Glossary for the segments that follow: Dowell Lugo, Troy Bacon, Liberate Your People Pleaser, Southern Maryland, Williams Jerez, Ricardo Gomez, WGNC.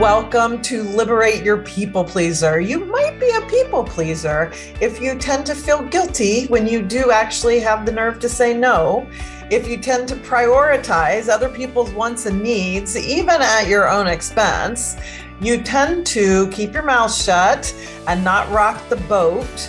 Welcome to Liberate Your People Pleaser. You might be a people pleaser if you tend to feel guilty when you do actually have the nerve to say no, if you tend to prioritize other people's wants and needs, even at your own expense, you tend to keep your mouth shut and not rock the boat,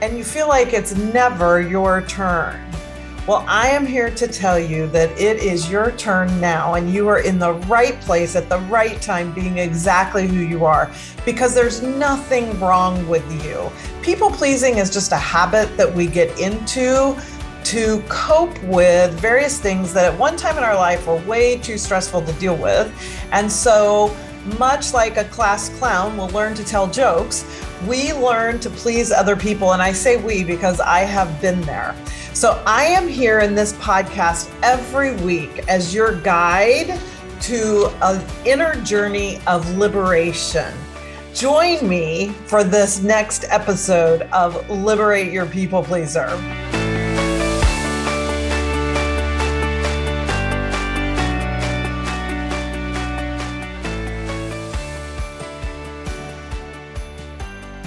and you feel like it's never your turn. Well, I am here to tell you that it is your turn now, and you are in the right place at the right time, being exactly who you are, because there's nothing wrong with you. People pleasing is just a habit that we get into to cope with various things that at one time in our life were way too stressful to deal with. And so much like a class clown will learn to tell jokes, we learn to please other people. And I say we because I have been there. So I am here in this podcast every week as your guide to an inner journey of liberation. Join me for this next episode of Liberate Your People Pleaser.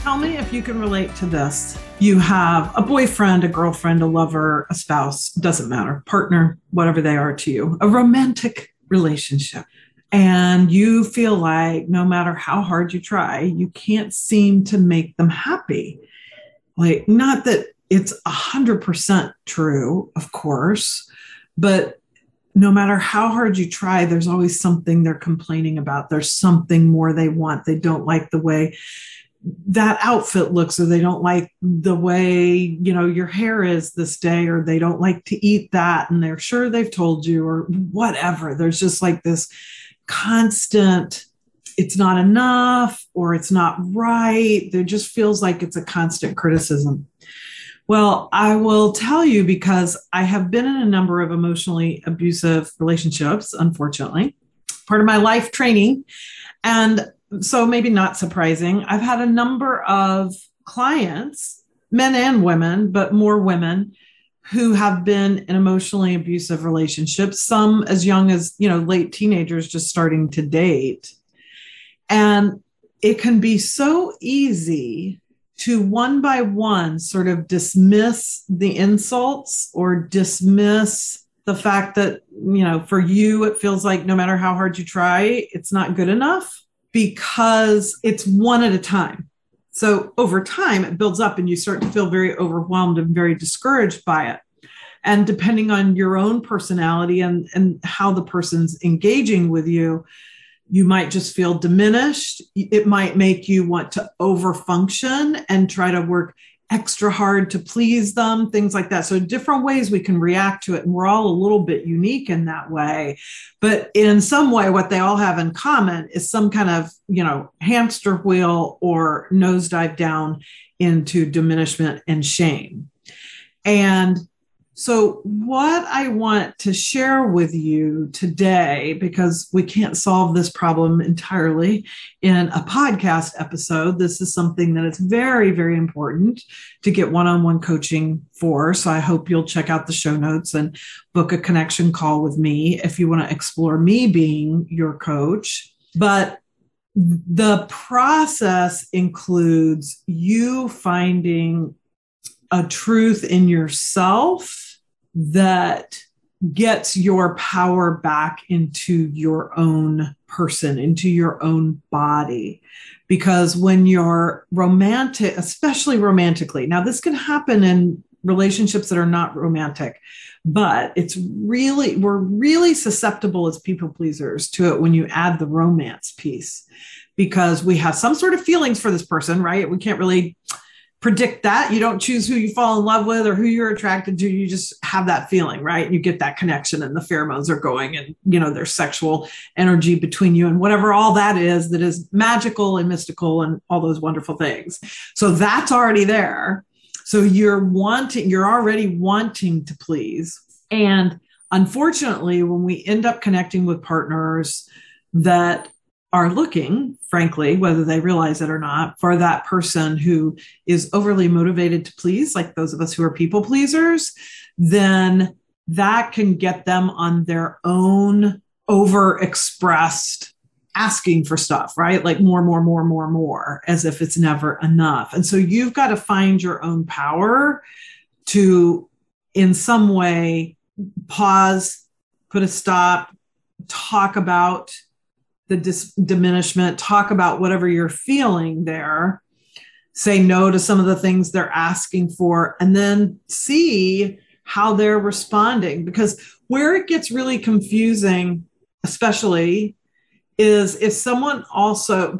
Tell me if you can relate to this. You have a boyfriend, a girlfriend, a lover, a spouse, doesn't matter, partner, whatever they are to you, a romantic relationship. And you feel like no matter how hard you try, you can't seem to make them happy. Like, not that it's 100% true, of course, but no matter how hard you try, there's always something they're complaining about. There's something more they want. They don't like the way that outfit looks, or they don't like the way, your hair is this day, or they don't like to eat that. And they're sure they've told you, or whatever. There's just like this constant, it's not enough, or it's not right. There just feels like it's a constant criticism. Well, I will tell you, because I have been in a number of emotionally abusive relationships, unfortunately, part of my life training. And so maybe not surprising, I've had a number of clients, men and women, but more women, who have been in emotionally abusive relationships, some as young as, late teenagers just starting to date. And it can be so easy to one by one sort of dismiss the insults or dismiss the fact that, for you, it feels like no matter how hard you try, it's not good enough, because it's one at a time. So over time, it builds up and you start to feel very overwhelmed and very discouraged by it. And depending on your own personality and how the person's engaging with you, you might just feel diminished. It might make you want to overfunction and try to work extra hard to please them, things like that. So different ways we can react to it. And we're all a little bit unique in that way. But in some way, what they all have in common is some kind of, hamster wheel or nosedive down into diminishment and shame. And so what I want to share with you today, because we can't solve this problem entirely in a podcast episode, this is something that is very, very important to get one-on-one coaching for. So I hope you'll check out the show notes and book a connection call with me if you want to explore me being your coach. But the process includes you finding a truth in yourself that gets your power back into your own person, into your own body. Because when you're romantic, especially romantically, now this can happen in relationships that are not romantic, but we're really susceptible as people pleasers to it when you add the romance piece, because we have some sort of feelings for this person, right? We can't really predict that. You don't choose who you fall in love with or who you're attracted to. You just have that feeling, right? You get that connection and the pheromones are going and, there's sexual energy between you and whatever all that is magical and mystical and all those wonderful things. So that's already there. So you're already wanting to please. And unfortunately, when we end up connecting with partners that are looking, frankly, whether they realize it or not, for that person who is overly motivated to please, like those of us who are people pleasers, then that can get them on their own overexpressed asking for stuff, right? Like more, as if it's never enough. And so you've got to find your own power to, in some way, pause, put a stop, talk about the diminishment, talk about whatever you're feeling there, say no to some of the things they're asking for, and then see how they're responding. Because where it gets really confusing, especially, is if someone also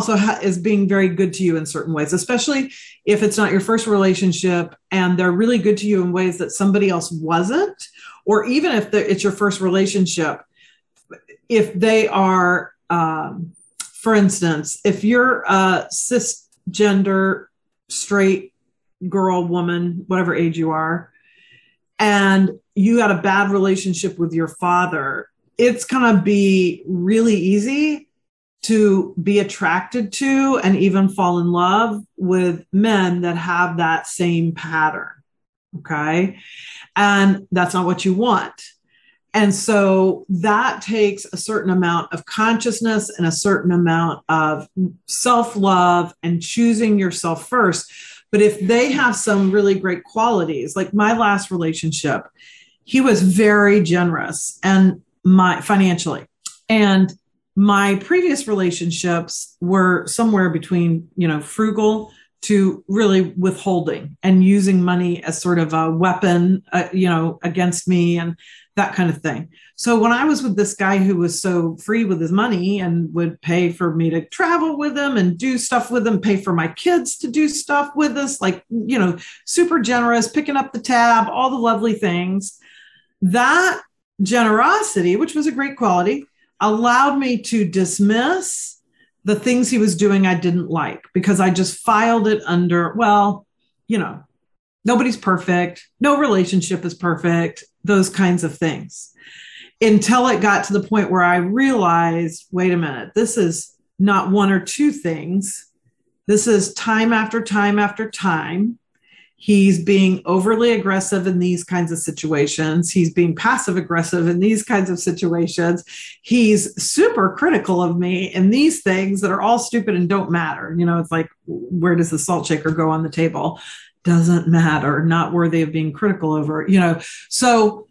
is being very good to you in certain ways, especially if it's not your first relationship and they're really good to you in ways that somebody else wasn't, or even if it's your first relationship, if they are, for instance, if you're a cisgender, straight girl, woman, whatever age you are, and you had a bad relationship with your father, it's going to be really easy to be attracted to and even fall in love with men that have that same pattern. Okay. And that's not what you want. And so that takes a certain amount of consciousness and a certain amount of self-love and choosing yourself first. But if they have some really great qualities, like my last relationship, he was very generous and financially. And my previous relationships were somewhere between, frugal to really withholding and using money as sort of a weapon, against me and that kind of thing. So when I was with this guy who was so free with his money and would pay for me to travel with him and do stuff with him, pay for my kids to do stuff with us, super generous, picking up the tab, all the lovely things, that generosity, which was a great quality, allowed me to dismiss the things he was doing I didn't like, because I just filed it under, nobody's perfect. No relationship is perfect. Those kinds of things, until it got to the point where I realized, wait a minute, this is not one or two things. This is time after time after time. He's being overly aggressive in these kinds of situations. He's being passive aggressive in these kinds of situations. He's super critical of me in these things that are all stupid and don't matter. It's like, where does the salt shaker go on the table? Doesn't matter. Not worthy of being critical over. So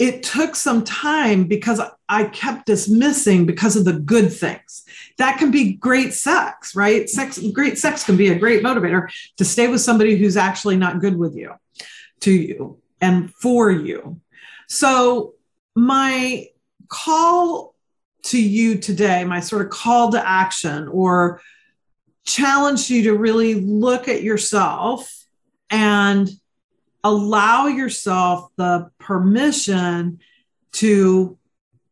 it took some time because I kept dismissing because of the good things. That can be great sex, right? Great sex can be a great motivator to stay with somebody who's actually not good with you, to you, and for you. So my call to you today, my sort of call to action or challenge you to really look at yourself and allow yourself the permission to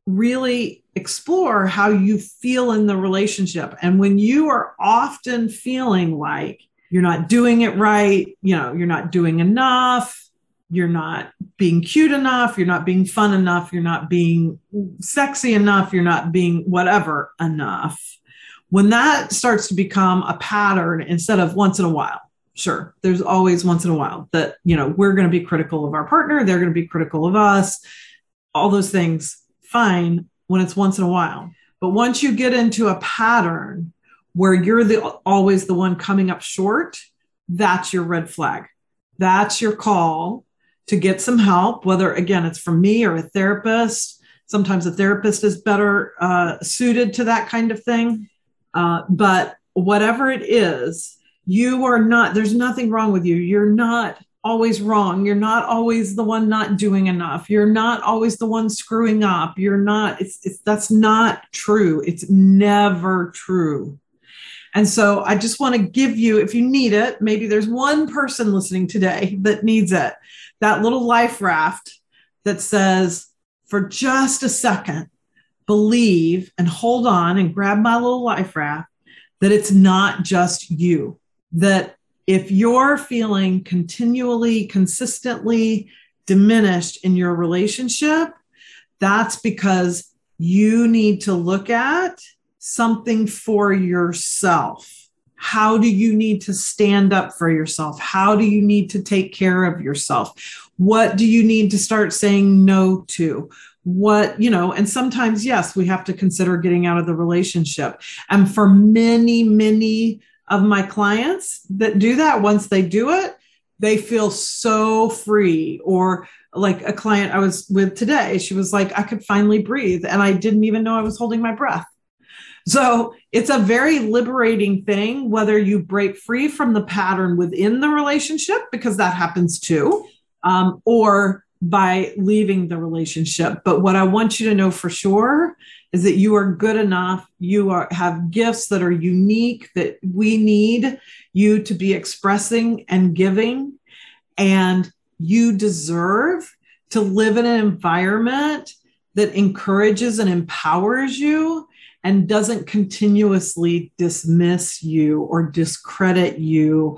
really explore how you feel in the relationship. And when you are often feeling like you're not doing it right, you're not doing enough, you're not being cute enough, you're not being fun enough, you're not being sexy enough, you're not being whatever enough. When that starts to become a pattern instead of once in a while. Sure, there's always once in a while that, we're going to be critical of our partner. They're going to be critical of us. All those things, fine, when it's once in a while. But once you get into a pattern where you're always the one coming up short, that's your red flag. That's your call to get some help, whether, again, it's from me or a therapist. Sometimes a therapist is better suited to that kind of thing. But whatever it is, there's nothing wrong with you. You're not always wrong. You're not always the one not doing enough. You're not always the one screwing up. That's not true. It's never true. And so I just want to give you, if you need it, maybe there's one person listening today that needs it, that little life raft that says, for just a second, believe and hold on and grab my little life raft that it's not just you. That if you're feeling continually, consistently diminished in your relationship, that's because you need to look at something for yourself. How do you need to stand up for yourself? How do you need to take care of yourself? What do you need to start saying no to? What, you know, and sometimes, yes, we have to consider getting out of the relationship. And for many, many of my clients that do that, once they do it, they feel so free. Or like a client I was with today, she was like, I could finally breathe. And I didn't even know I was holding my breath. So it's a very liberating thing, whether you break free from the pattern within the relationship, because that happens too, or by leaving the relationship. But what I want you to know for sure is that you are good enough. You are, have gifts that are unique that we need you to be expressing and giving. And you deserve to live in an environment that encourages and empowers you and doesn't continuously dismiss you or discredit you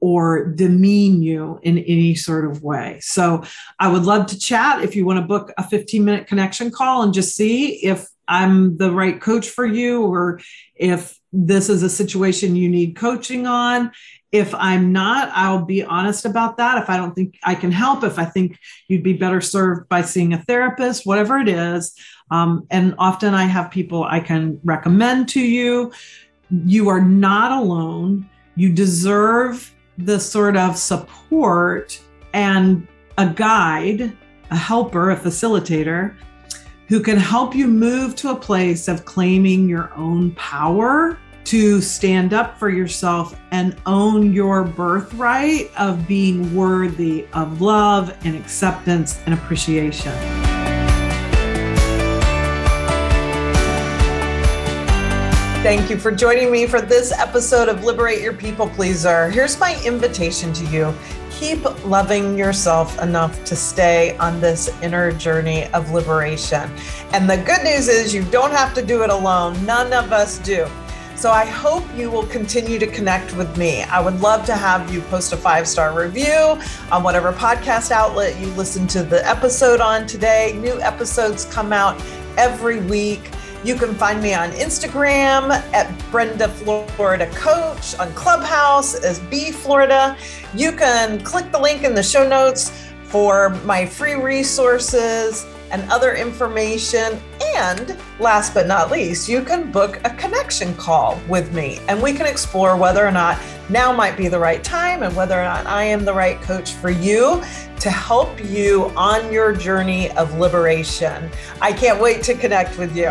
or demean you in any sort of way. So I would love to chat if you want to book a 15-minute connection call and just see if I'm the right coach for you, or if this is a situation you need coaching on. If I'm not, I'll be honest about that. If I don't think I can help, if I think you'd be better served by seeing a therapist, whatever it is. And often I have people I can recommend to you. You are not alone. You deserve the sort of support and a guide, a helper, a facilitator who can help you move to a place of claiming your own power to stand up for yourself and own your birthright of being worthy of love and acceptance and appreciation. Thank you for joining me for this episode of Liberate Your People Pleaser. Here's my invitation to you. Keep loving yourself enough to stay on this inner journey of liberation. And the good news is you don't have to do it alone. None of us do. So I hope you will continue to connect with me. I would love to have you post a 5-star review on whatever podcast outlet you listen to the episode on today. New episodes come out every week. You can find me on Instagram at Brenda Florida Coach, on Clubhouse as B Florida. You can click the link in the show notes for my free resources and other information. And last but not least, you can book a connection call with me and we can explore whether or not now might be the right time and whether or not I am the right coach for you to help you on your journey of liberation. I can't wait to connect with you.